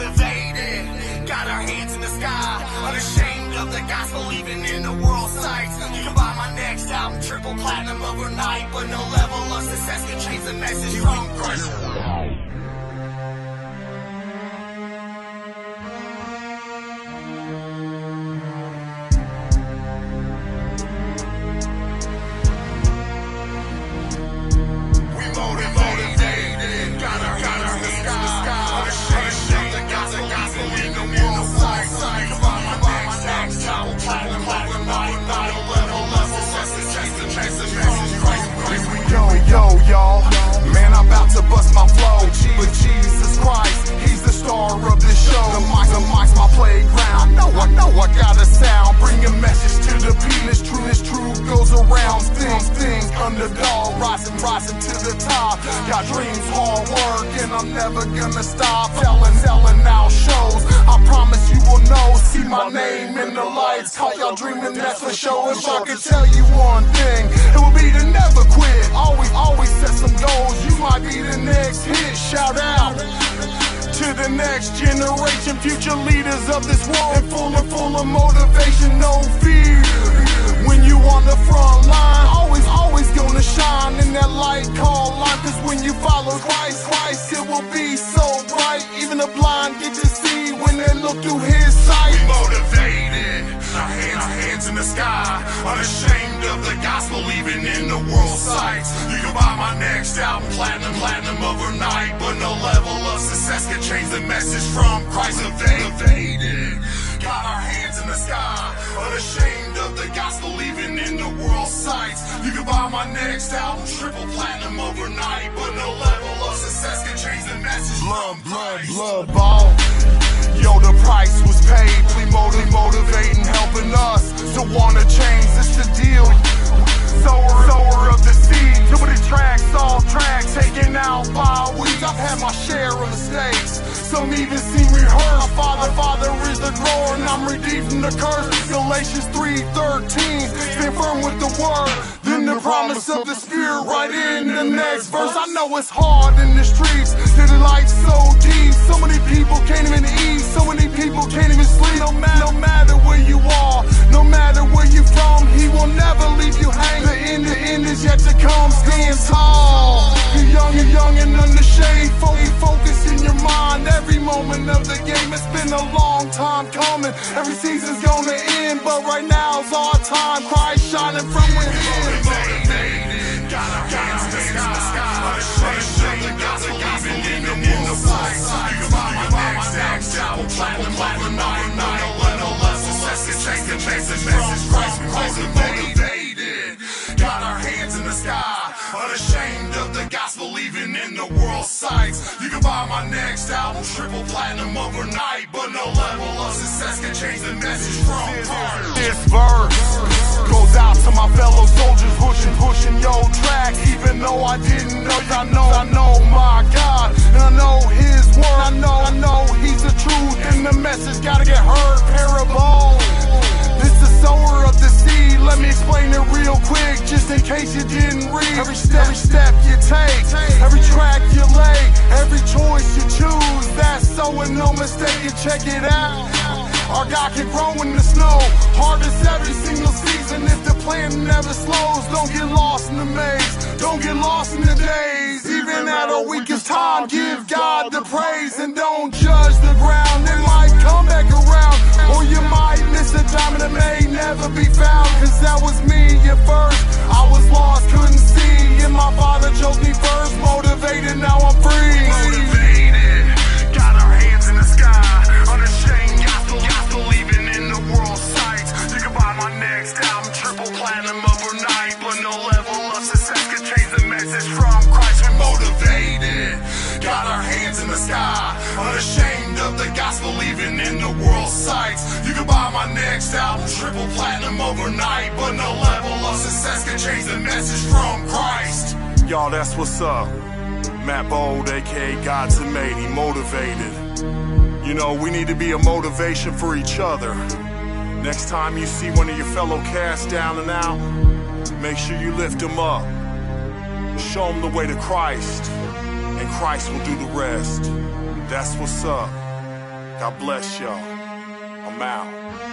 motivated, got our hands in the sky, unashamed of the gospel even in the world's sights. You can buy my next album, triple platinum overnight, but no level of success can change the message from Christ. Y'all, man, I'm about to bust my flow, but Jesus Christ, he's the star of this show. The mic's my playground. I know I got a sound, bring a message to the people. This true goes around. Things underdog, rising to the top. Got dreams, hard work, and I'm never gonna stop. Selling out shows. I promise you will know. See my name in the lights. Caught y'all dreaming, that's for sure. If I could tell you one thing, it would be to never quit. Always set some goals. You might be the next hit. Shout out to the next generation, future leaders of this world, and full of motivation. No fear when you on the front line. Always gonna shine in that light called life. 'Cause when you follow Christ, it will be so bright. Even the blind get to see when they look through his sight. We motivated, our hands in the sky, unashamed of the gospel even in the world's sights. You can buy my next album, platinum overnight, but no level of success can change the message from Christ. Motivated, got our hands in the sky, unashamed of the gospel even in the world's sights. You can buy my next album, triple platinum overnight, but no level of success can change the message. Blood ball. Yo, the price was paid. We motivating, helping us to wanna change. It's the deal. Sower of the seed, doing tracks, all tracks, taken out by weeds. I've had my share of mistakes. Some even see me hurt. My Father is the Lord, and I'm redeemed from the curse. Galatians 3:13. Stand firm with the word. Then the promise of the Spirit right in the next verse. I know it's hard in the streets. This life's so deep. So many people can't even eat. So many people can't even sleep. No matter where you are, no matter where you're from, he will never leave you hanging. The end is yet to come. Stand tall. You're young and unashamed. Focus in your mind every moment of the game. It's been a long time coming. Every season's gonna end, but right now's our time. Christ shining from within. Motivated, got our hands in the sky, unashamed of the gospel, even in the world sight. You can buy my next album, platinum, but no less success can change the message from Christ. Motivated, got our hands in the sky, unashamed of the gospel, even in the world's sights. You can buy my next album, triple platinum overnight, but no level of success can change the message from Christ. This verse goes out to my fellow soldiers, pushing your track. Even though I didn't know you, I know my God, and I know his word. I know he's the truth, and the message gotta get heard. Parable, this is sower of the seed. Let me explain it real quick, just in case you didn't read. Every step you take, every track you lay, every choice you choose, that's sowing, no mistake. You check it out. Our God can grow in the snow, harvest every single season if the plan never slows. Don't get lost in the maze, don't get lost in the days. Even at our weakest time, give God the praise, and don't judge the ground. It might come back around, or you might miss a diamond that may never be found. 'Cause that was me at first, I was lost, couldn't see, and my Father chose me first. Motivated, now I'm free. Motivated, got our hands in the sky, unashamed. Believing in the world's sights. You can buy my next album, triple platinum overnight, but no level of success can change the message from Christ. We're motivated, got our hands in the sky, unashamed of the gospel, even in the world's sights. You can buy my next album, triple platinum overnight, but no level of success can change the message from Christ. Y'all, that's what's up. Matt Bold, aka God's made, he motivated. You know, we need to be a motivation for each other. Next time you see one of your fellow cast down and out, make sure you lift them up. Show them the way to Christ, and Christ will do the rest. That's what's up. God bless y'all. I'm out.